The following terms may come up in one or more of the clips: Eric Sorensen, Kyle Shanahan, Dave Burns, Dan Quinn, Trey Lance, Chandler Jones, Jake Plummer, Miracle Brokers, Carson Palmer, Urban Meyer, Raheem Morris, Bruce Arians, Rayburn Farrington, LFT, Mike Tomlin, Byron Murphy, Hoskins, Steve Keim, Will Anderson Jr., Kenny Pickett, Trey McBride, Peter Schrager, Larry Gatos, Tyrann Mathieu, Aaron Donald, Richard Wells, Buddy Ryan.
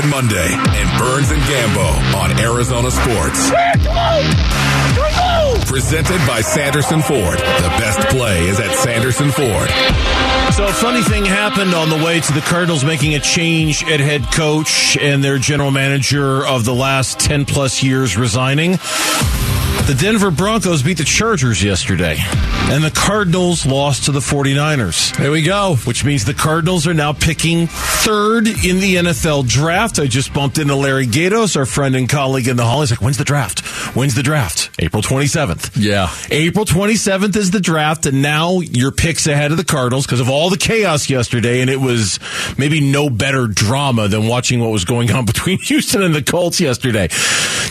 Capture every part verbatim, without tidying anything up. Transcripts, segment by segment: Red Monday and Burns and Gambo on Arizona Sports. Come on! Come on! Presented by Sanderson Ford. The best play is at Sanderson Ford. So a funny thing happened on the way to the Cardinals making a change at head coach and their general manager of the last ten plus years resigning. The Denver Broncos beat the Chargers yesterday, and the Cardinals lost to the forty-niners. There we go. Which means the Cardinals are now picking third in the N F L draft. I just bumped into Larry Gatos, our friend and colleague in the hall. He's like, when's the draft? When's the draft? April twenty-seventh. Yeah. April twenty-seventh is the draft, and now your pick's ahead of the Cardinals because of all the chaos yesterday, and it was maybe no better drama than watching what was going on between Houston and the Colts yesterday.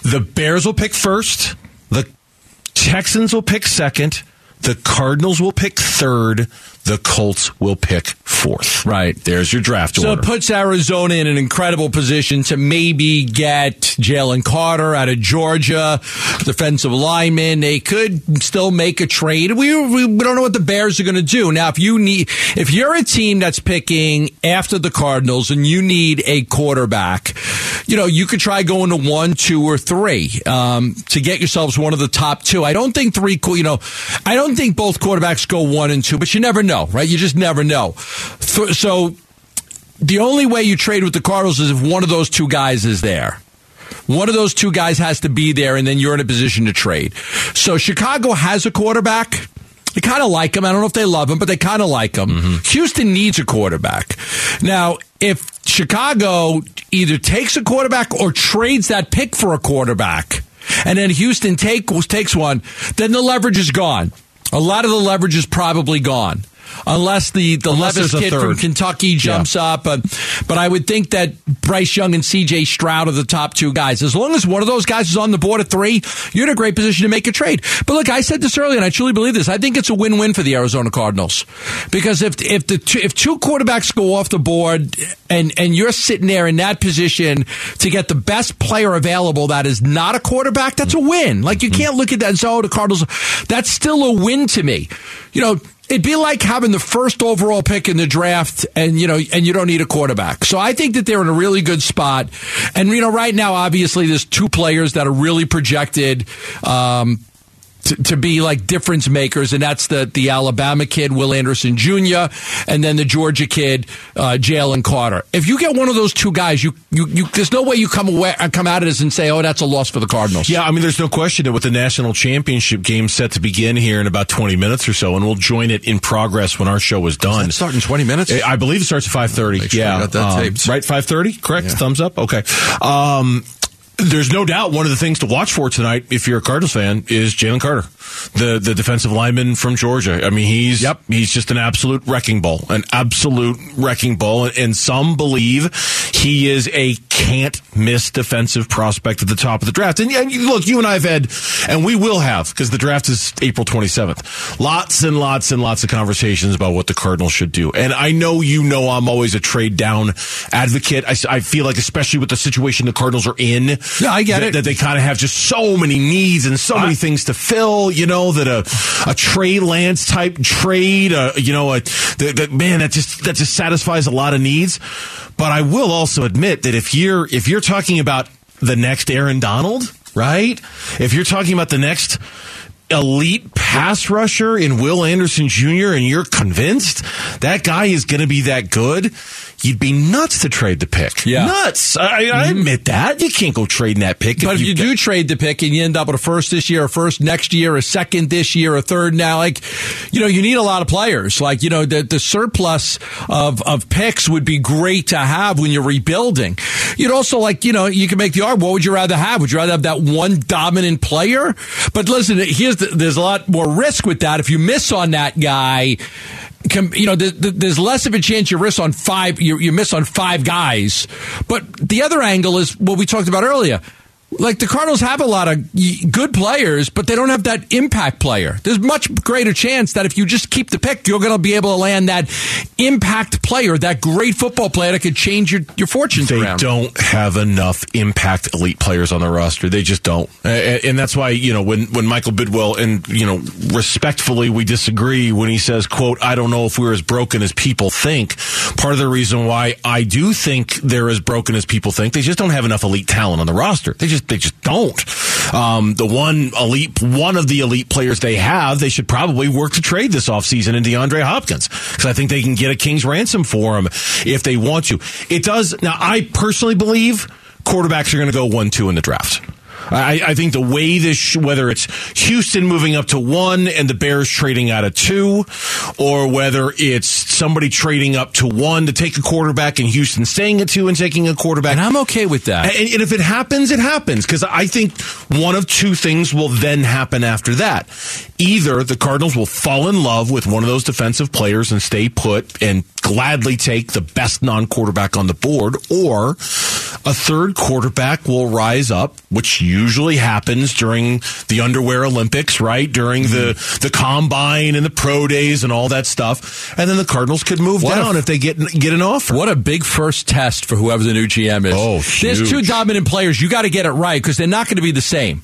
The Bears will pick first. The Texans will pick second. The Cardinals will pick third. The Colts will pick fourth. Right. There's your draft so order. So it puts Arizona in an incredible position to maybe get Jalen Carter out of Georgia, defensive lineman. They could still make a trade. We, we don't know what the Bears are going to do. Now, if, you need, if you're a team that's picking after the Cardinals and you need a quarterback, you know, you could try going to one, two, or three um, to get yourselves one of the top two. I don't think three, you know, I don't think both quarterbacks go one and two, but you never know. know, right? You just never know. So the only way you trade with the Cardinals is if one of those two guys is there. One of those two guys has to be there, and then you're in a position to trade. So Chicago has a quarterback. They kind of like him. I don't know if they love him, but they kind of like him. Mm-hmm. Houston needs a quarterback. Now, if Chicago either takes a quarterback or trades that pick for a quarterback, and then Houston take, takes one, then the leverage is gone. A lot of the leverage is probably gone. Unless the, the Unless kid from Kentucky jumps yeah. up. But, but I would think that Bryce Young and C J Stroud are the top two guys. As long as one of those guys is on the board at three, you're in a great position to make a trade. But look, I said this earlier, and I truly believe this. I think it's a win-win for the Arizona Cardinals. Because if if the two, if two quarterbacks go off the board and, and you're sitting there in that position to get the best player available that is not a quarterback, that's a win. Like, you can't look at that and say, oh, the Cardinals, that's still a win to me. You know, it'd be like having the first overall pick in the draft and, you know, and you don't need a quarterback. So I think that they're in a really good spot. And, you know, right now, obviously, there's two players that are really projected, um, To, to be like difference makers, and that's the, the Alabama kid, Will Anderson Junior, and then the Georgia kid, uh, Jalen Carter. If you get one of those two guys, you, you, you there's no way you come away come out of this and say, oh, that's a loss for the Cardinals. Yeah, I mean, there's no question that with the national championship game set to begin here in about twenty minutes or so, and we'll join it in progress when our show is done. Does that start in twenty minutes? I believe it starts at five thirty. Sure, yeah, got that um, taped. Right, five thirty? Correct? Yeah. Thumbs up? Okay. Um... There's no doubt one of the things to watch for tonight, if you're a Cardinals fan, is Jalen Carter, the the defensive lineman from Georgia. I mean, he's yep. he's just an absolute wrecking ball, an absolute wrecking ball. And some believe he is a can't-miss defensive prospect at the top of the draft. And, and look, you and I have had, and we will have, because the draft is April twenty-seventh, lots and lots and lots of conversations about what the Cardinals should do. And I know you know I'm always a trade-down advocate. I, I feel like, especially with the situation the Cardinals are in, No, I get that, it. That they kind of have just so many needs and so many I, things to fill, you know, that a, a Trey Lance type trade, uh, you know, a, the, the, man, that just that just satisfies a lot of needs. But I will also admit that if you're if you're talking about the next Aaron Donald, right? If you're talking about the next elite pass rusher in Will Anderson Junior, and you're convinced that guy is going to be that good, you'd be nuts to trade the pick. Yeah. Nuts. I, I admit that. You can't go trading that pick. But if you, you do trade the pick and you end up with a first this year, a first next year, a second this year, a third now, like, you know, you need a lot of players. Like, you know, the, the surplus of, of picks would be great to have when you're rebuilding. You'd also, like, you know, you can make the argument, what would you rather have? Would you rather have that one dominant player? But listen, here's the, there's a lot more risk with that. If you miss on that guy, you know, there's less of a chance you risk on five. You miss on five guys. But the other angle is what we talked about earlier. Like, the Cardinals have a lot of good players, but they don't have that impact player. There's much greater chance that if you just keep the pick, you're going to be able to land that impact player, that great football player that could change your, your fortunes they around. They don't have enough impact elite players on the roster. They just don't. And that's why, you know, when, when Michael Bidwell, and, you know, respectfully, we disagree when he says, quote, I don't know if we're as broken as people think. Part of the reason why I do think they're as broken as people think, they just don't have enough elite talent on the roster. They just They just don't. Um, the one elite, one of the elite players they have, they should probably work to trade this offseason in DeAndre Hopkins, because I think they can get a king's ransom for him if they want to. It does. Now, I personally believe quarterbacks are going to go one, two in the draft. I, I think the way this, whether it's Houston moving up to one and the Bears trading out of two, or whether it's somebody trading up to one to take a quarterback and Houston staying at two and taking a quarterback. And I'm okay with that. And, and if it happens, it happens, because I think one of two things will then happen after that. Either the Cardinals will fall in love with one of those defensive players and stay put and gladly take the best non-quarterback on the board, or a third quarterback will rise up, which usually happens during the underwear Olympics, right? During the, the combine and the pro days and all that stuff. And then the Cardinals could move what down a, if they get get an offer. What a big first test for whoever the new G M is. Oh, huge. There's two dominant players. You got to get it right, because they're not going to be the same.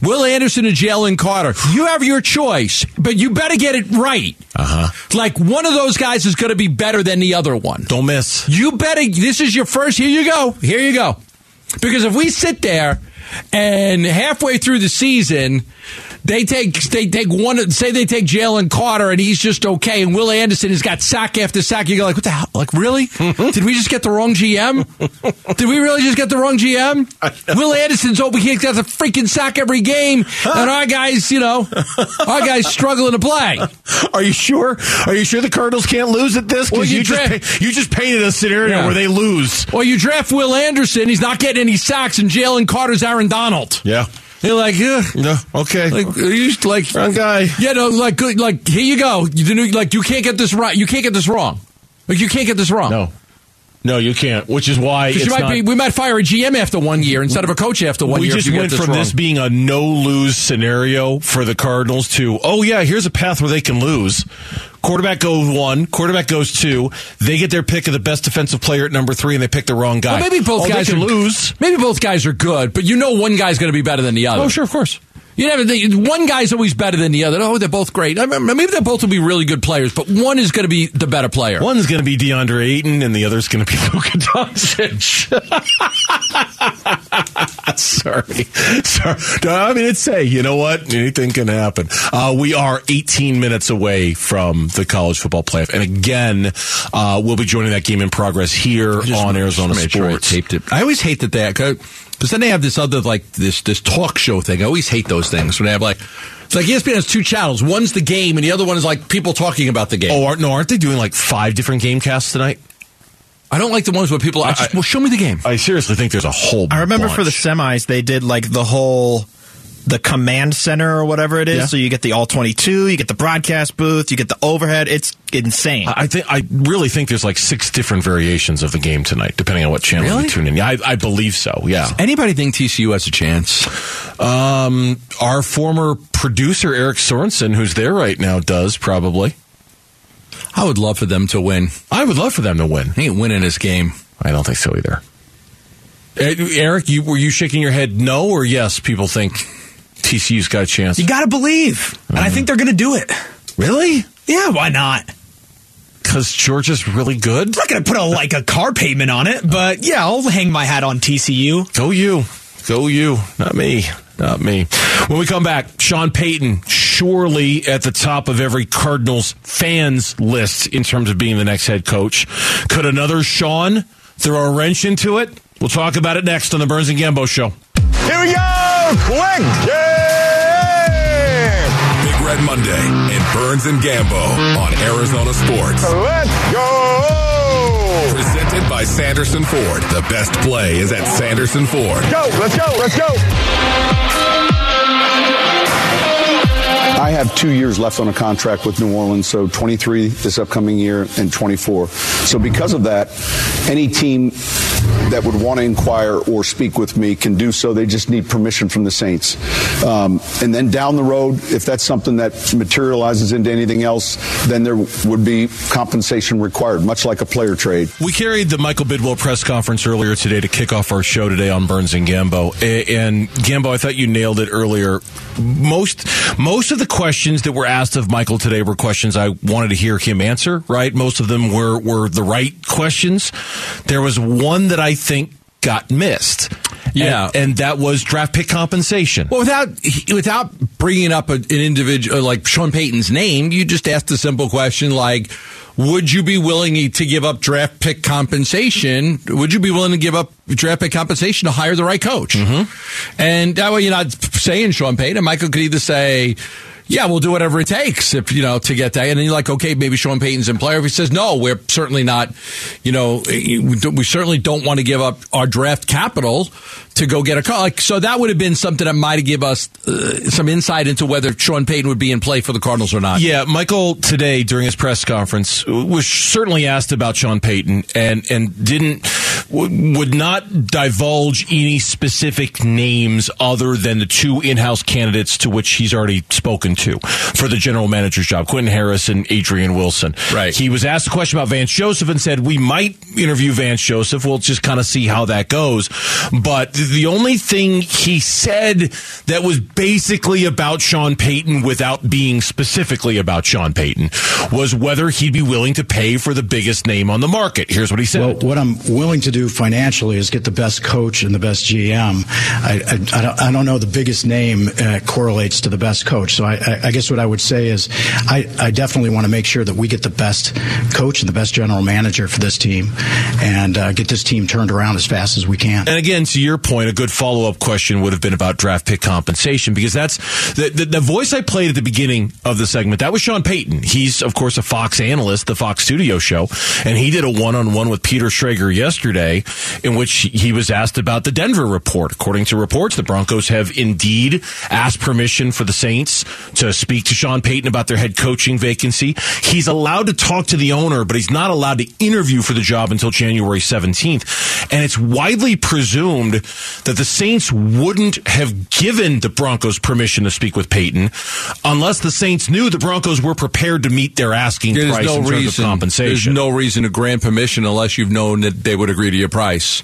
Will Anderson and Jalen Carter. You have your choice, but you better get it right. Uh-huh. Like, one of those guys is going to be better than the other one. Don't miss. You better. This is your first. Here you go. Here you go. Because if we sit there and halfway through the season, they take they take one. Say they take Jalen Carter and he's just okay, and Will Anderson has got sack after sack. You go like, what the hell? Like, really? Did we just get the wrong G M? Did we really just get the wrong G M? Will Anderson's over here, got a freaking sack every game, and our guys, you know, our guys struggling to play. Are you sure? Are you sure the Cardinals can't lose at this? Because you, you, just, you just painted a scenario yeah. where they lose. Or you draft Will Anderson, he's not getting any sacks, and Jalen Carter's Aaron Donald. Yeah. You're like, yeah. No, okay. Like, you like, wrong guy. Yeah, no, like, like, here you go. You, like, you can't get this right. You can't get this wrong. Like, you can't get this wrong. No. No, you can't, which is why it's might not, be, we might fire a G M after one year instead of a coach after one we year. We just went this from wrong. This being a no-lose scenario for the Cardinals to, oh, yeah, here's a path where they can lose. Quarterback goes one, quarterback goes two. They get their pick of the best defensive player at number three, and they pick the wrong guy. Well, maybe both oh, guys can lose. Maybe both guys are good, but you know one guy's going to be better than the other. Oh, sure, of course. You never think one guy's always better than the other. Oh, they're both great. I mean, maybe they're both will be really good players, but one is going to be the better player. One's going to be DeAndre Ayton, and the other's going to be Luka Doncic. Sorry. Sorry. No, I mean, it's hey, you know what? Anything can happen. Uh, we are eighteen minutes away from the college football playoff, and again, uh, we'll be joining that game in progress here on Arizona Sports. Sure I, taped it. I always hate that they. Because then they have this other, like, this this talk show thing. I always hate those things when they have, like, it's like E S P N has two channels. One's the game, and the other one is, like, people talking about the game. Oh, aren't, no, aren't they doing, like, five different game casts tonight? I don't like the ones where people are, I, just, well, show me the game. I seriously think there's a whole bunch. I remember bunch. for the semis, they did, like, the whole, the command center or whatever it is. Yeah. So you get the all twenty-two, you get the broadcast booth, you get the overhead. It's insane. I think I really think there's like six different variations of the game tonight, depending on what channel really? you tune in. I, I believe so. Yeah. Does anybody think T C U has a chance? Um, our former producer Eric Sorensen, who's there right now, does probably. I would love for them to win. I would love for them to win. They ain't winning this game. I don't think so either. Eric, you were you shaking your head no or yes? People think T C U's got a chance. You got to believe. And mm. I think they're going to do it. Really? Yeah, why not? Because Georgia's really good? I'm not going to put a, like, a car payment on it, but yeah, I'll hang my hat on T C U. Go you. Go you. Not me. Not me. When we come back, Sean Payton, surely at the top of every Cardinals fans list in terms of being the next head coach. Could another Sean throw a wrench into it? We'll talk about it next on the Burns and Gambo Show. Here we go! Quick! Yeah! Big Red Monday and Burns and Gambo on Arizona Sports. Let's go! Presented by Sanderson Ford. The best play is at Sanderson Ford. Go! Let's go! Let's go! I have two years left on a contract with New Orleans, so twenty-three this upcoming year and twenty-four. So because of that, any team that would want to inquire or speak with me can do so. They just need permission from the Saints. Um, and then down the road, if that's something that materializes into anything else, then there would be compensation required, much like a player trade. We carried the Michael Bidwell press conference earlier today to kick off our show today on Burns and Gambo. And Gambo, I thought you nailed it earlier. Most most of the questions that were asked of Michael today were questions I wanted to hear him answer, right? Most of them were, were the right questions. There was one that I think got missed. Yeah. And, and that was draft pick compensation. Well, without without bringing up a, an individual like Sean Payton's name, you just asked a simple question like, would you be willing to give up draft pick compensation? Would you be willing to give up draft pick compensation to hire the right coach? Mm-hmm. And that way you're not saying Sean Payton. Michael could either say, yeah, we'll do whatever it takes, if you know, to get that. And then you're like, okay, maybe Sean Payton's in player. If he says, no, we're certainly not, you know, we certainly don't want to give up our draft capital to go get a call. Like, so that would have been something that might have given us uh, some insight into whether Sean Payton would be in play for the Cardinals or not. Yeah, Michael today during his press conference was certainly asked about Sean Payton and, and didn't would not divulge any specific names other than the two in-house candidates to which he's already spoken to for the general manager's job, Quentin Harris and Adrian Wilson. Right. He was asked a question about Vance Joseph and said, we might interview Vance Joseph. We'll just kind of see how that goes. But the only thing he said that was basically about Sean Payton without being specifically about Sean Payton was whether he'd be willing to pay for the biggest name on the market. Here's what he said. Well, what I'm willing to do financially is get the best coach and the best G M. I, I, I, don't, I don't know the biggest name uh, correlates to the best coach. So I, I, I guess what I would say is I, I definitely want to make sure that we get the best coach and the best general manager for this team and uh, get this team turned around as fast as we can. And again, to your point, a good follow-up question would have been about draft pick compensation, because that's the, the, the voice I played at the beginning of the segment. That was Sean Payton. He's, of course, a Fox analyst, the Fox Studio show, and he did a one-on-one with Peter Schrager yesterday, in which he was asked about the Denver report. According to reports, the Broncos have indeed asked permission for the Saints to speak to Sean Payton about their head coaching vacancy. He's allowed to talk to the owner, but he's not allowed to interview for the job until January seventeenth. And it's widely presumed that the Saints wouldn't have given the Broncos permission to speak with Payton unless the Saints knew the Broncos were prepared to meet their asking There's price no in terms reason. of compensation. There's no reason to grant permission unless you've known that they would agree to your price.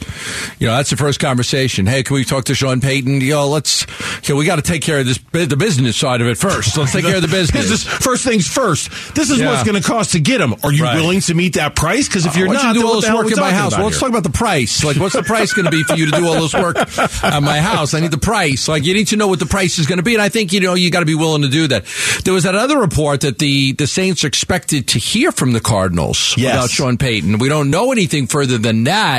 You know, that's the first conversation. Hey, can we talk to Sean Payton? You know, let's, you know, we got to take care of this, the business side of it first. Let's take care of the business. business first things first. This is yeah. what's going to cost to get him. Are you right. willing to meet that price? Because if you're uh, not, you do all this work in my house. Well, let's talk about the price. Like, what's the price going to be for you to do all this work at my house? I need the price. Like, you need to know what the price is going to be. And I think, you know, you got to be willing to do that. There was that other report that the, the Saints are expected to hear from the Cardinals yes. about Sean Payton. We don't know anything further than that.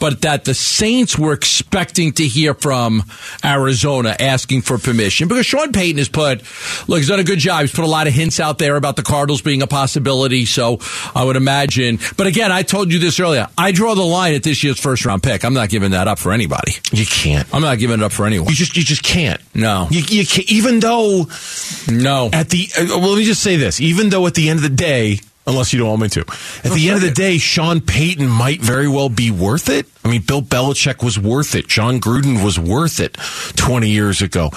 But that the Saints were expecting to hear from Arizona asking for permission, because Sean Payton has put, look, he's done a good job. He's put a lot of hints out there about the Cardinals being a possibility. So I would imagine. But again, I told you this earlier. I draw the line at this year's first round pick. I'm not giving that up for anybody. You can't. I'm not giving it up for anyone. You just you just can't. No. You, you can't. Even though. No. At the well, let me just say this. Even though at the end of the day. Unless you don't want me to. At the end of the day, Sean Payton might very well be worth it. I mean, Bill Belichick was worth it. John Gruden was worth it twenty years ago.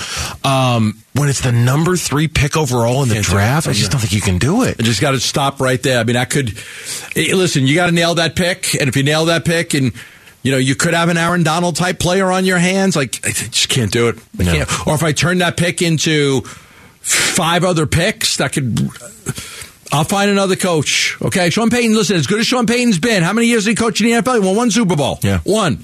Um, when it's the number three pick overall in the draft, I just don't think you can do it. I just got to stop right there. I mean, I could... Listen, you got to nail that pick. And if you nail that pick and... You know, you could have an Aaron Donald type player on your hands. Like, I just can't do it. I no. can't. Or if I turn that pick into five other picks, that could... I'll find another coach. Okay, Sean Payton, listen, as good as Sean Payton's been, how many years did he coach in the N F L? He won one Super Bowl. Yeah. One.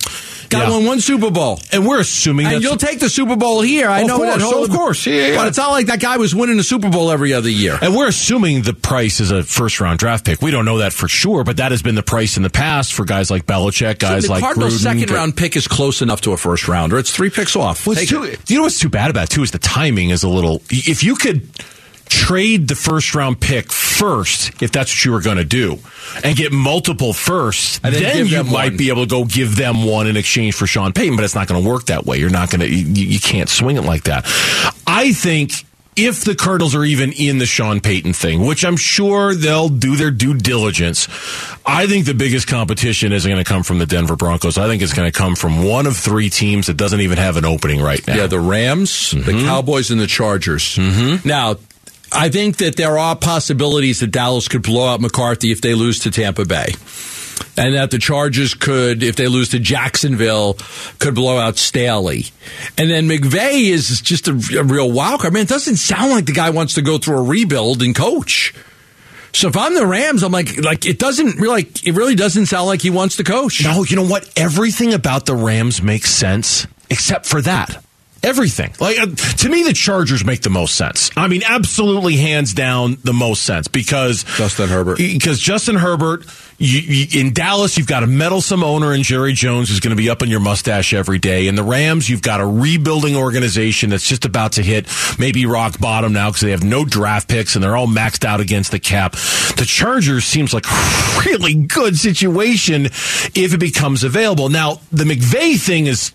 Got yeah. won one Super Bowl. And we're assuming that. And you'll take the Super Bowl here. I know that. Of course. Yeah, yeah. But it's not like that guy was winning the Super Bowl every other year. And we're assuming the price is a first-round draft pick. We don't know that for sure, but that has been the price in the past for guys like Belichick, guys so like Gruden. The Cardinals' second-round pick is close enough to a first-rounder. It's three picks off. Well, too, it. You know what's too bad about it, too, is the timing is a little... If you could... Trade the first round pick first, if that's what you were going to do, and get multiple firsts. And then, then you might one. be able to go give them one in exchange for Sean Payton, but it's not going to work that way. You're not going to, you, you can't swing it like that. I think if the Cardinals are even in the Sean Payton thing, which I'm sure they'll do their due diligence, I think the biggest competition isn't going to come from the Denver Broncos. I think it's going to come from one of three teams that doesn't even have an opening right now. Yeah, the Rams, mm-hmm. the Cowboys, and the Chargers. Mm-hmm. Now, I think that there are possibilities that Dallas could blow out McCarthy if they lose to Tampa Bay. And that the Chargers could, if they lose to Jacksonville, could blow out Staley. And then McVay is just a, a real wild card. I mean, it doesn't sound like the guy wants to go through a rebuild and coach. So if I'm the Rams, I'm like, like it doesn't really, like, it really doesn't sound like he wants to coach. No, you know what? Everything about the Rams makes sense except for that. Everything. Like, uh, to me, the Chargers make the most sense. I mean, absolutely, hands down, the most sense because Justin Herbert. Because Justin Herbert, you, you, in Dallas, you've got a meddlesome owner in Jerry Jones who's going to be up in your mustache every day. In the Rams, you've got a rebuilding organization that's just about to hit maybe rock bottom now because they have no draft picks and they're all maxed out against the cap. The Chargers seems like a really good situation if it becomes available. Now, the McVay thing is...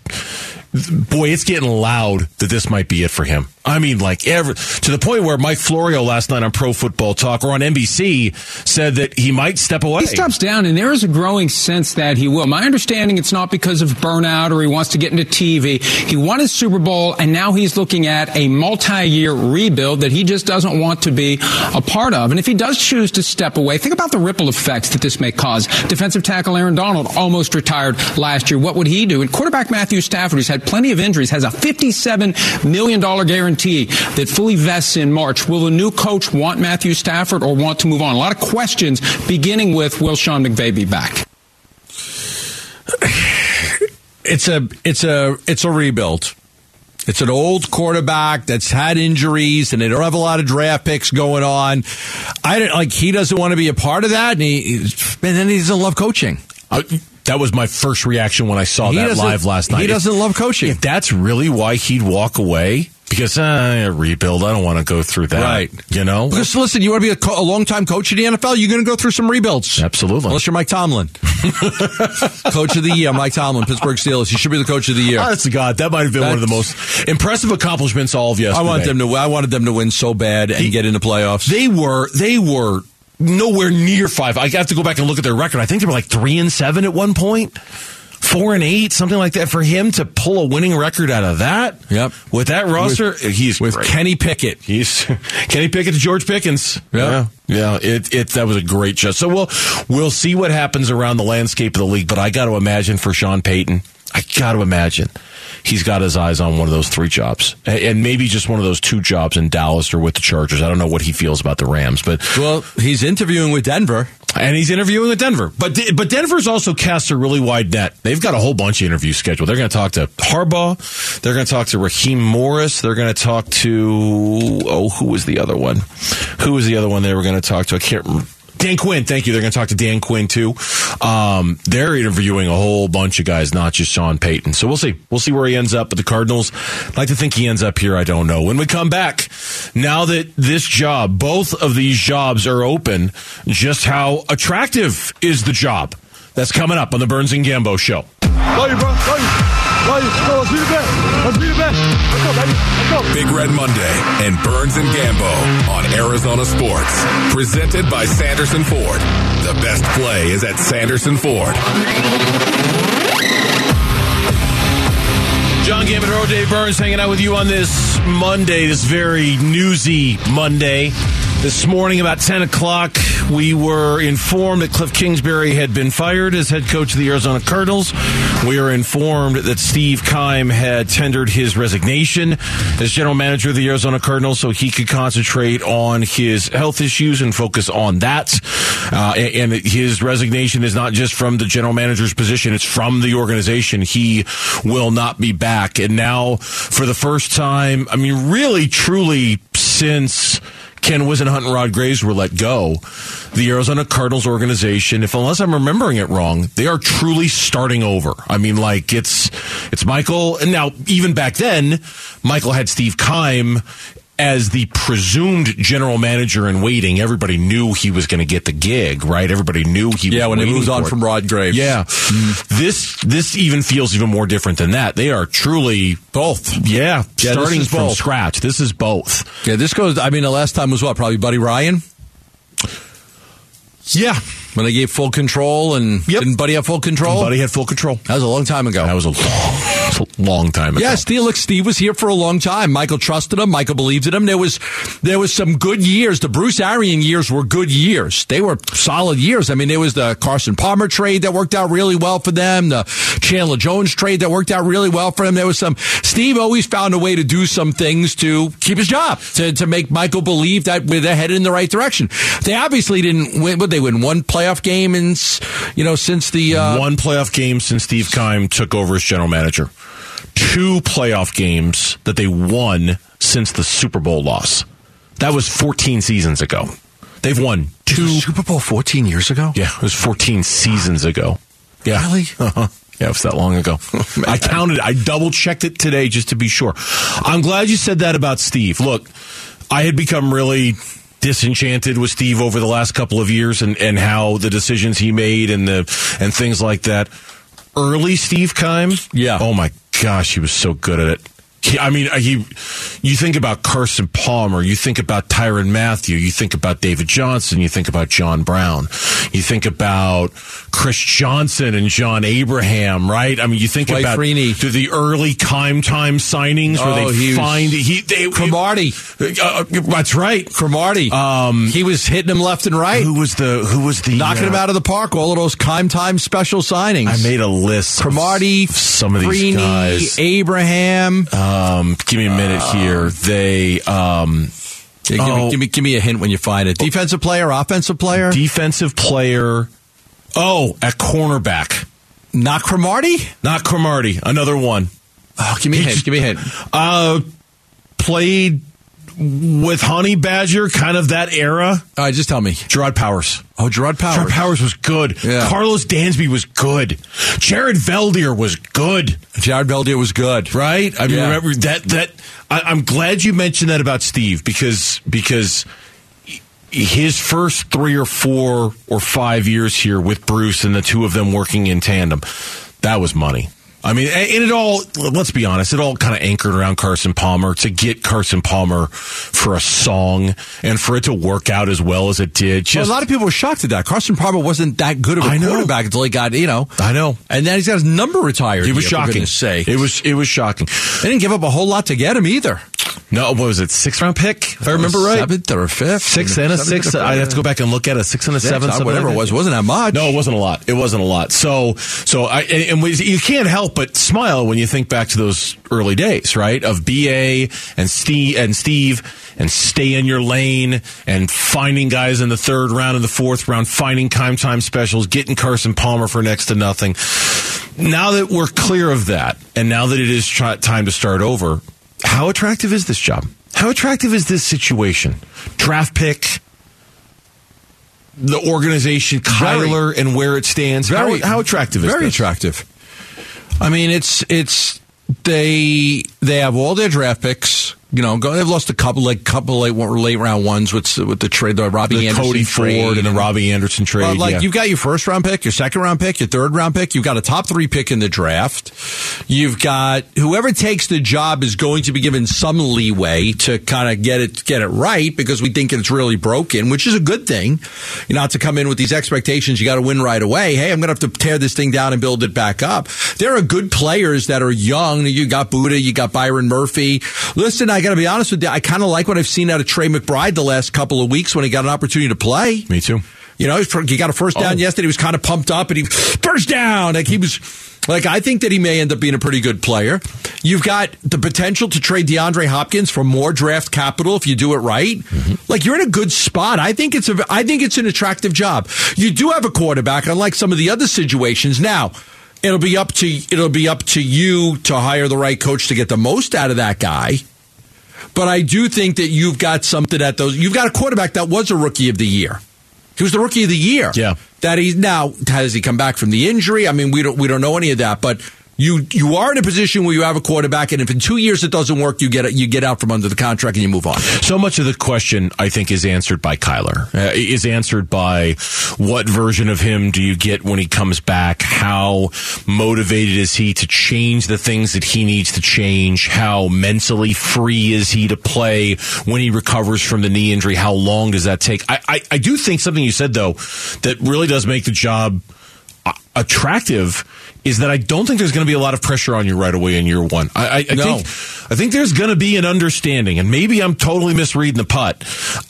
Boy, it's getting loud that this might be it for him. I mean, like, every, to the point where Mike Florio last night on Pro Football Talk or on N B C said that he might step away. He steps down, and there is a growing sense that he will. My understanding, it's not because of burnout or he wants to get into T V. He won his Super Bowl, and now he's looking at a multi-year rebuild that he just doesn't want to be a part of. And if he does choose to step away, think about the ripple effects that this may cause. Defensive tackle Aaron Donald almost retired last year. What would he do? And quarterback Matthew Stafford, who's had plenty of injuries, has a fifty-seven million dollars guarantee that fully vests in March. Will the new coach want Matthew Stafford or want to move on? A lot of questions, beginning with, will Sean McVay be back? It's a, it's a, it's a rebuild. It's an old quarterback that's had injuries, and they don't have a lot of draft picks going on. I don't, like, he doesn't want to be a part of that, and, he, and then he doesn't love coaching. I, That was my first reaction when I saw he that live last night. He doesn't love coaching. If that's really why he'd walk away, because I uh, rebuild, I don't want to go through that. Right. You know? Because, listen, you want to be a, co- a long-time coach in the N F L, you're going to go through some rebuilds. Absolutely. Unless you're Mike Tomlin. Coach of the year, Mike Tomlin, Pittsburgh Steelers. You should be the coach of the year. Honest to God, that might have been that's... one of the most impressive accomplishments all of yesterday. I, want them to, I wanted them to win so bad and he, get into playoffs. They were, they were... nowhere near five. I have to go back and look at their record. I think they were like three and seven at one point, four and eight, something like that. For him to pull a winning record out of that, yep, with that roster, with, he's with great. Kenny Pickett. He's Kenny Pickett to George Pickens. Yep. Yeah. Yeah, it it that was a great show. So we'll we'll see what happens around the landscape of the league. But I got to imagine for Sean Payton, I got to imagine he's got his eyes on one of those three jobs, and maybe just one of those two jobs in Dallas or with the Chargers. I don't know what he feels about the Rams, but well, he's interviewing with Denver, and he's interviewing with Denver. But but Denver's also cast a really wide net. They've got a whole bunch of interviews scheduled. They're going to talk to Harbaugh. They're going to talk to Raheem Morris. They're going to talk to oh, who was the other one? Who was the other one they were going to talk to? I can't remember. Dan Quinn, thank you. They're going to talk to Dan Quinn, too. Um, they're interviewing a whole bunch of guys, not just Sean Payton. So we'll see. We'll see where he ends up. But the Cardinals, I'd like to think he ends up here. I don't know. When we come back, now that this job, both of these jobs are open, just how attractive is the job? That's coming up on the Burns and Gambo Show. Love you, bro. Love you. Love you. Let's go. Let's be the best. Let's be the best. Let's go, baby. Let's go. Big Red Monday and Burns and Gambo on Arizona Sports. Presented by Sanderson Ford. The best play is at Sanderson Ford. John Gambino, Dave Burns, hanging out with you on this Monday, this very newsy Monday. This morning, about ten o'clock, we were informed that Cliff Kingsbury had been fired as head coach of the Arizona Cardinals. We are informed that Steve Keim had tendered his resignation as general manager of the Arizona Cardinals so he could concentrate on his health issues and focus on that. Uh, and his resignation is not just from the general manager's position, it's from the organization. He will not be back. And now, for the first time, I mean, really, truly, since... Ken Wisenhunt and Rod Graves were let go, the Arizona Cardinals organization, if unless I'm remembering it wrong, they are truly starting over. I mean, like, it's it's Michael. And now, even back then, Michael had Steve Keim as the presumed general manager in waiting, everybody knew he was going to get the gig, right? Everybody knew he yeah, was when he moves on from Rod Graves. Yeah. Mm. This this even feels even more different than that. They are truly both. Yeah. yeah starting from both. scratch. This is both. Yeah, this goes, I mean, the last time was what? Probably Buddy Ryan? Yeah. When they gave full control and yep. didn't Buddy have full control? And Buddy had full control. That was a long time ago. That was a long, long time ago. Yeah, Steve, look, Steve was here for a long time. Michael trusted him. Michael believed in him. There was there was some good years. The Bruce Arians years were good years. They were solid years. I mean, there was the Carson Palmer trade that worked out really well for them. The Chandler Jones trade that worked out really well for them. There was some. Steve always found a way to do some things to keep his job, to, to make Michael believe that they're headed in the right direction. They obviously didn't win, but they win one play. Playoff game in, you know, since the... Uh, One playoff game since Steve Keim took over as general manager. Two playoff games that they won since the Super Bowl loss. That was fourteen seasons ago. They've won two... Super Bowl fourteen years ago? Yeah, it was fourteen seasons ago. Yeah. Really? Uh-huh. Yeah, it was that long ago. I counted I double-checked it today just to be sure. I'm glad you said that about Steve. Look, I had become really... disenchanted with Steve over the last couple of years and, and how the decisions he made and the and things like that. Early Steve Keim, yeah. Oh my gosh, he was so good at it. He, I mean, he. You think about Carson Palmer, you think about Tyrann Mathieu, you think about David Johnson, you think about John Brown, you think about Chris Johnson and John Abraham, right? I mean, you think White about the, the early Keim time signings oh, where they he find was, he they, Cromartie. Uh, that's right, Cromartie. Um, he was hitting him left and right. Who was the? Who was the? Knocking uh, him out of the park. All of those Keim time special signings. I made a list. Cromartie, of some of these Freeney, guys, Abraham. Um, Um, give me a minute here. They um, yeah, give, oh, me, give me give me a hint when you find it. Defensive player, offensive player, defensive player. Oh, at cornerback. Not Cromartie. Not Cromartie. Another one. Oh, give me he a hint. Just, give me a hint. Uh, played with Honey Badger, kind of that era. All right, just tell me. Jarraud Powers. Oh, Jarraud Powers. Jarraud Powers was good. Yeah. Carlos Dansby was good. Jared Veldheer was good. Jared Veldheer was good. Right? I mean, yeah. remember that. That I, I'm glad you mentioned that about Steve because because his first three or four or five years here with Bruce and the two of them working in tandem, that was money. I mean, and it all, let's be honest, it all kind of anchored around Carson Palmer to get Carson Palmer for a song and for it to work out as well as it did. Just, well, a lot of people were shocked at that. Carson Palmer wasn't that good of a I quarterback know. until he got, you know. I know. And then he's got his number retired. It was shocking. Say. It was it was shocking. They didn't give up a whole lot to get him either. No, what was it, sixth-round pick, if I remember right? Seventh or fifth. Six and a six. I'd have to go back and look at it. Six and a seven. Whatever it was. It wasn't that much. No, it wasn't a lot. It wasn't a lot. So, so I and we, you can't help but smile when you think back to those early days, right, of B A and Steve and Steve and stay in your lane and finding guys in the third round and the fourth round, finding time time specials, getting Carson Palmer for next to nothing. Now that we're clear of that and now that it is try, time to start over, how attractive is this job? How attractive is this situation? Draft pick, the organization, Kyler, and where it stands. Very, how, how attractive is this? Very attractive. I mean, it's it's they they have all their draft picks. You know, they've lost a couple like couple late, late round ones with with the trade, the Robbie the Anderson Cody trade, Ford and the Robbie Anderson trade. But like yeah. You've got your first round pick, your second round pick, your third round pick. You've got a top three pick in the draft. You've got whoever takes the job is going to be given some leeway to kind of get it get it right because we think it's really broken, which is a good thing. You know, not to come in with these expectations, you got to win right away. Hey, I'm going to have to tear this thing down and build it back up. There are good players that are young. You got Buddha, you got Byron Murphy. Listen, I. I got to be honest with you, I kind of like what I've seen out of Trey McBride the last couple of weeks when he got an opportunity to play. Me too. You know, he got a first down oh. yesterday. He was kind of pumped up, and he first down. Like he was, like I think that he may end up being a pretty good player. You've got the potential to trade DeAndre Hopkins for more draft capital if you do it right. Mm-hmm. Like you're in a good spot. I think it's a, I think it's an attractive job. You do have a quarterback, unlike some of the other situations now. It'll be up to it'll be up to you to hire the right coach to get the most out of that guy. But I do think that you've got something at those. You've got a quarterback that was a rookie of the year. He was the rookie of the year. Yeah. That he now has he come back from the injury? I mean, we don't we don't know any of that. But You you are in a position where you have a quarterback, and if in two years it doesn't work, you get you get out from under the contract and you move on. So much of the question, I think, is answered by Kyler. Uh, is answered by what version of him do you get when he comes back? How motivated is he to change the things that he needs to change? How mentally free is he to play when he recovers from the knee injury? How long does that take? I, I, I do think something you said, though, that really does make the job attractive is that I don't think there's going to be a lot of pressure on you right away in year one. I, I, I no. think I think there's going to be an understanding, and maybe I'm totally misreading the putt.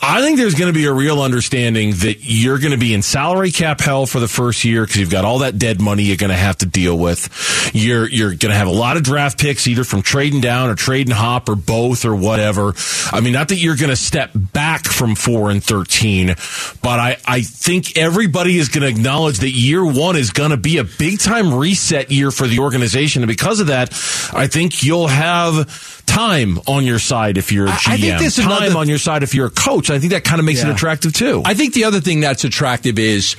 I think there's going to be a real understanding that you're going to be in salary cap hell for the first year because you've got all that dead money you're going to have to deal with. You're you're going to have a lot of draft picks, either from trading down or trading hop or both or whatever. I mean, not that you're going to step back from four and thirteen, but I, I think everybody is going to acknowledge that year one is going to be a big-time reset set year for the organization, and because of that, I think you'll have time on your side if you're a G M. I think there's time another... on your side if you're a coach. I think that kind of makes yeah. it attractive too. I think the other thing that's attractive is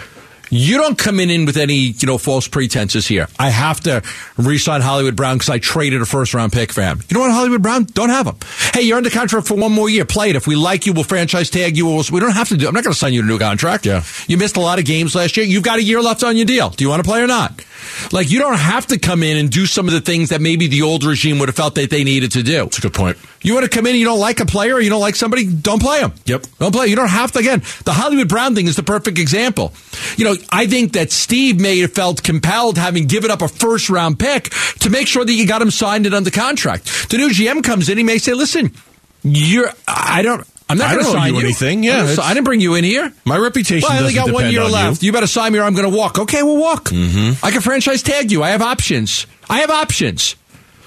you don't come in, in with any you know false pretenses here. I have to re-sign Hollywood Brown because I traded a first round pick for him. You know what, Hollywood Brown? Don't have him. Hey, you're under contract for one more year. Play it. If we like you, we'll franchise tag you. We'll, we don't have to do. I'm not going to sign you a new contract. Yeah. You missed a lot of games last year. You've got a year left on your deal. Do you want to play or not? Like, you don't have to come in and do some of the things that maybe the old regime would have felt that they needed to do. That's a good point. You want to come in and you don't like a player or you don't like somebody, don't play him. Yep. Don't play. You don't have to. Again, the Hollywood Brown thing is the perfect example. You know, I think that Steve may have felt compelled, having given up a first-round pick, to make sure that you got him signed and under contract. The new G M comes in, he may say, listen, you're, I don't... I'm not going to sign you, you anything. Yeah, I didn't bring you in here. My reputation. Well, I only got one year on left. You. you better sign me, or I'm going to walk. Okay, we'll walk. Mm-hmm. I can franchise tag you. I have options. I have options.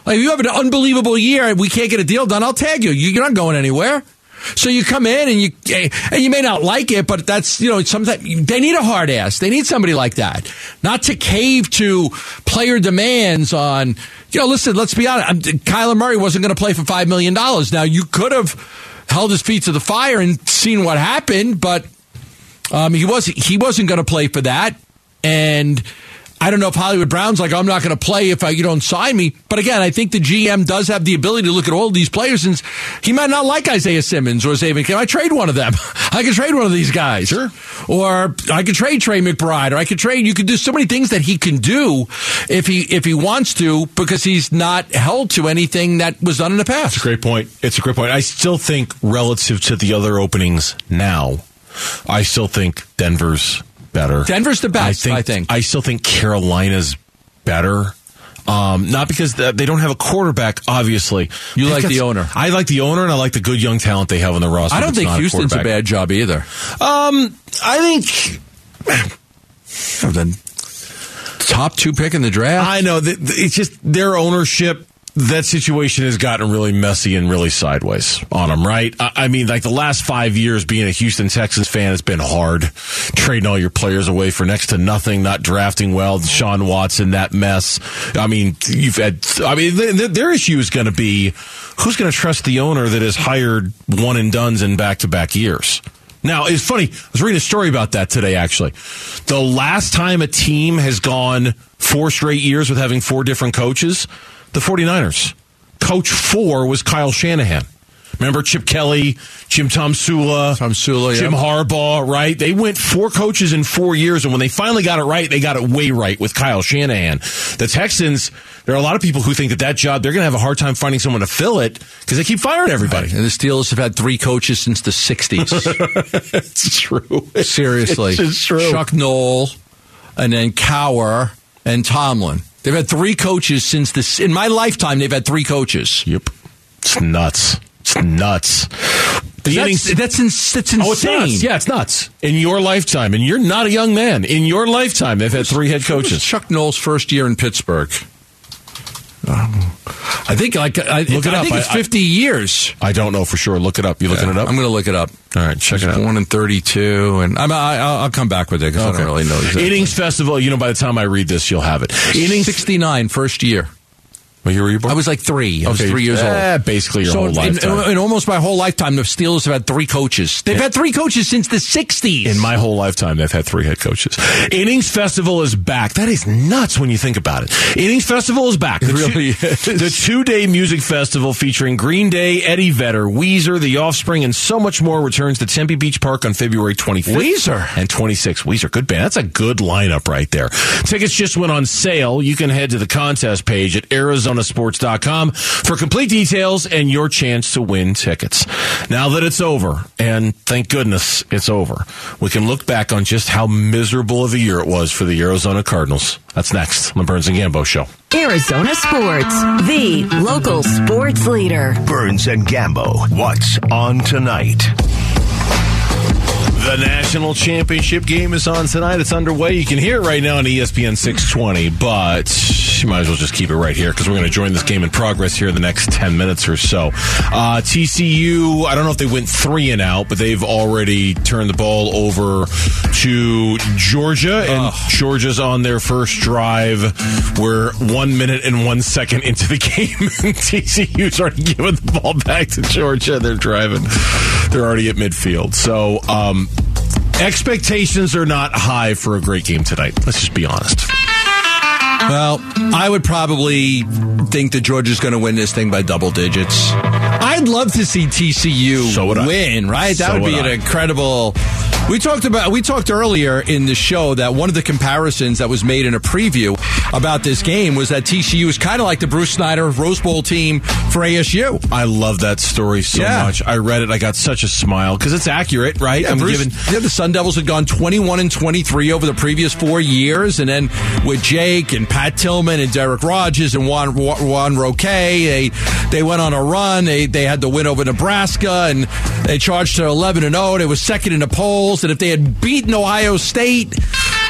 Like, if you have an unbelievable year and we can't get a deal done, I'll tag you. You're not going anywhere. So you come in and you and you may not like it, but that's, you know, sometimes they need a hard ass. They need somebody like that, not to cave to player demands on. You know, listen. Let's be honest. I'm, Kyler Murray wasn't going to play for five million dollars. Now you could have held his feet to the fire and seen what happened, but um, he was he wasn't going to play for that. And I don't know if Hollywood Brown's like, I'm not going to play if I, you don't sign me. But again, I think the G M does have the ability to look at all of these players, and he might not like Isaiah Simmons or Zayvon. Can I trade one of them? I could trade one of these guys. Sure. Or I could trade Trey McBride, or I could trade. You could do so many things that he can do if he if he wants to, because he's not held to anything that was done in the past. It's a great point. It's a great point. I still think, relative to the other openings now, I still think Denver's better. Denver's the best, I think. I, think. I still think Carolina's better. Um, not because they don't have a quarterback, obviously. You like the owner. I like the owner, and I like the good young talent they have on the roster. I don't think Houston's a bad job either. Um, I think... I've done top two pick in the draft. I know. It's just their ownership... That situation has gotten really messy and really sideways on them, right? I mean, like, the last five years being a Houston Texans fan has been hard. Trading all your players away for next to nothing, not drafting well, Deshaun Watson, that mess. I mean, you've had, I mean, th- th- their issue is going to be who's going to trust the owner that has hired one and dones in back to back years. Now, it's funny. I was reading a story about that today, actually. The last time a team has gone four straight years with having four different coaches, the 49ers. Coach four was Kyle Shanahan. Remember Chip Kelly, Jim Tom Sula, Tom Sula Jim yeah. Harbaugh, right? They went four coaches in four years, and when they finally got it right, they got it way right with Kyle Shanahan. The Texans, there are a lot of people who think that that job, they're going to have a hard time finding someone to fill it because they keep firing everybody. Right. And the Steelers have had three coaches since the sixties. It's true. Seriously. It's true. Chuck Noll, and then Cowher, and Tomlin. They've had three coaches since this. In my lifetime, they've had three coaches. Yep. It's nuts. It's nuts. The that's, that's, ins- that's insane. Oh, it's nuts. Yeah, it's nuts. In your lifetime, and you're not a young man, in your lifetime, they've had three head coaches. Chuck Noll's first year in Pittsburgh. I think like I, look it, it up. I think it's fifty I, I, years. I don't know for sure. Look it up. You looking yeah, it up? I'm going to look it up. All right, check it out. Born in thirty-two, and I'm, I, I'll come back with it because okay. I don't really know exactly. Innings Festival. You know, by the time I read this, you'll have it. Innings sixty-nine, first year. What year were you born? I was like three. I okay. was three years eh, old. Basically your so whole in, lifetime. In almost my whole lifetime, the Steelers have had three coaches. They've yeah. had three coaches since the sixties. In my whole lifetime, they've had three head coaches. Innings Festival is back. That is nuts when you think about it. Innings Festival is back. It really two, is. The two-day music festival featuring Green Day, Eddie Vedder, Weezer, The Offspring, and so much more returns to Tempe Beach Park on February twenty-fifth. Weezer. And twenty-sixth. Weezer. Good band. That's a good lineup right there. Tickets just went on sale. You can head to the contest page at Arizona Sports dot com for complete details and your chance to win tickets. Now that it's over, and thank goodness it's over, we can look back on just how miserable of a year it was for the Arizona Cardinals. That's next on the Burns and Gambo Show. Arizona Sports, the local sports leader. Burns and Gambo, what's on tonight? The national championship game is on tonight. It's underway. You can hear it right now on E S P N six twenty, but you might as well just keep it right here because we're going to join this game in progress here in the next ten minutes or so. Uh, T C U, I don't know if they went three and out, but they've already turned the ball over to Georgia, and Ugh. Georgia's on their first drive. We're one minute and one second into the game, and T C U's already giving the ball back to Georgia. They're driving. They're already at midfield. So, um... expectations are not high for a great game tonight. Let's just be honest. Well, I would probably think that Georgia's going to win this thing by double digits. I'd love to see T C U so win, right? That so would be an I. incredible... We talked about we talked earlier in the show that one of the comparisons that was made in a preview about this game was that T C U is kind of like the Bruce Snyder Rose Bowl team for A S U. I love that story so yeah. much. I read it. I got such a smile because it's accurate, right? Yeah, I'm Bruce, given, yeah, the Sun Devils had gone twenty-one and twenty-three over the previous four years, and then with Jake and Pat Tillman and Derek Rogers and Juan, Juan Roque, they they went on a run. They they had the win over Nebraska, and they charged to eleven and oh. They were second in the polls. That if they had beaten Ohio State,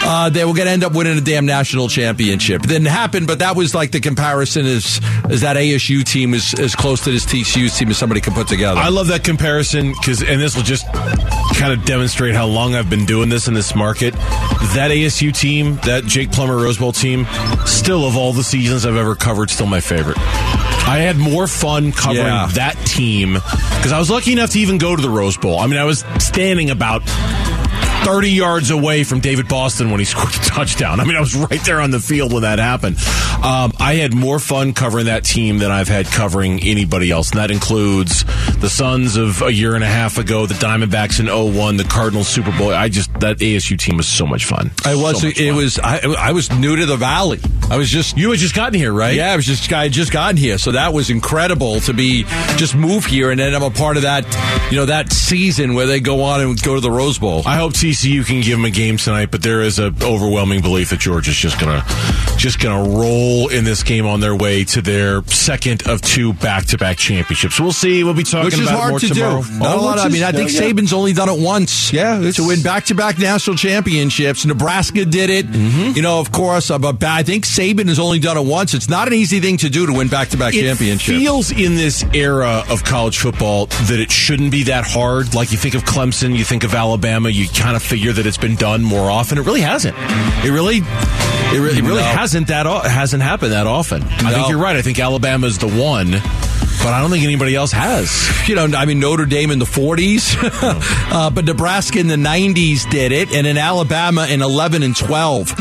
uh, they were going to end up winning a damn national championship. It didn't happen, but that was like the comparison is, is that A S U team is as close to this T C U team as somebody can put together. I love that comparison, because, and this will just kind of demonstrate how long I've been doing this in this market. That A S U team, that Jake Plummer Rose Bowl team, still of all the seasons I've ever covered, still my favorite. I had more fun covering yeah. that team because I was lucky enough to even go to the Rose Bowl. I mean, I was standing about thirty yards away from David Boston when he scored a touchdown. I mean, I was right there on the field when that happened. Um, I had more fun covering that team than I've had covering anybody else, and that includes the Suns of a year and a half ago, the Diamondbacks in oh one, the Cardinals Super Bowl. I just, that A S U team was so much fun. I was, so much it fun. was, I, I was new to the Valley. I was just, you had just gotten here, right? Yeah, I was just, I had just gotten here, so that was incredible to be, just move here, and then I'm a part of that, you know, that season where they go on and go to the Rose Bowl. I hope T C U can give them a game tonight, but there is an overwhelming belief that Georgia's just gonna, just gonna roll in this game on their way to their second of two back-to-back championships. We'll see. We'll be talking which about is hard more to tomorrow. Do. Not oh, a lot. Is, I mean, I think uh, yeah. Saban's only done it once. Yeah, it's, to win back-to-back national championships. Nebraska did it. Mm-hmm. You know, of course, but I think Saban has only done it once. It's not an easy thing to do to win back-to-back it championships. It feels in this era of college football that it shouldn't be that hard. Like, you think of Clemson, you think of Alabama, you kind of figure that it's been done more often. It really hasn't. It really, it really, it really no. hasn't that o- hasn't happened that often. No. I think you're right. I think Alabama is the one, but I don't think anybody else has. You know, I mean, Notre Dame in the forties, no. uh, but Nebraska in the nineties did it, and in Alabama in eleven and twelve,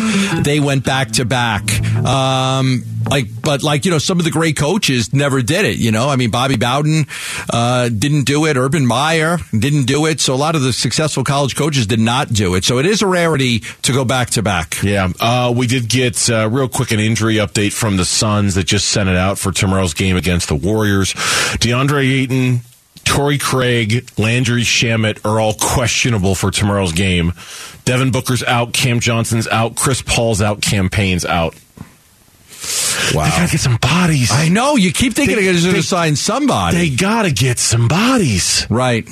they went back to back. Um, like, but like, you know, some of the great coaches never did it. You know, I mean, Bobby Bowden, uh, didn't do it. Urban Meyer didn't do it. So a lot of the successful college coaches did not do it. So it is a rarity to go back to back. Yeah. Uh, we did get uh, real quick an injury update from the Suns that just sent it out for tomorrow's game against the Warriors. DeAndre Ayton, Torrey Craig, Landry Shamet are all questionable for tomorrow's game. Devin Booker's out. Cam Johnson's out. Chris Paul's out. Campaign's out. Wow. They gotta get some bodies. I know. You keep thinking they, they're going to sign somebody. They gotta get some bodies. Right.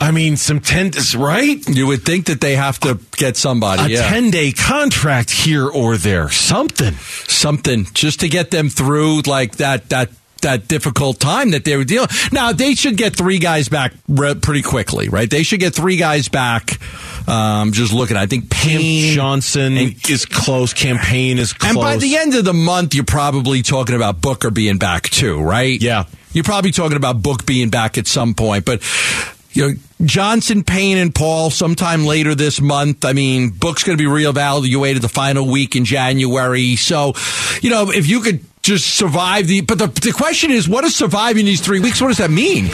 I mean, some ten, right? You would think that they have to get somebody. A ten-day yeah. contract here or there. Something. Something. Just to get them through like that, that, that difficult time that they were dealing. Now, they should get three guys back re- pretty quickly, right? They should get three guys back. Um, just looking, I think Payne, Johnson and, is close. Campaign is close. And by the end of the month, you're probably talking about Booker being back too, right? Yeah. You're probably talking about Book being back at some point, but... You know, Johnson, Payne, and Paul sometime later this month. I mean, Book's going to be reevaluated the final week in January. So, you know, if you could just survive the... But the, the question is, what does surviving these three weeks, what does that mean?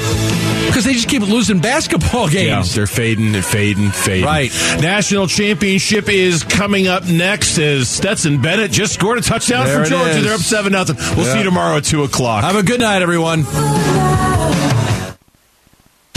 Because they just keep losing basketball games. Yeah, they're fading and fading and fading. Right. National championship is coming up next as Stetson Bennett just scored a touchdown there for Georgia. They're up seven nothing. We'll yeah. see you tomorrow at two o'clock. Have a good night, everyone.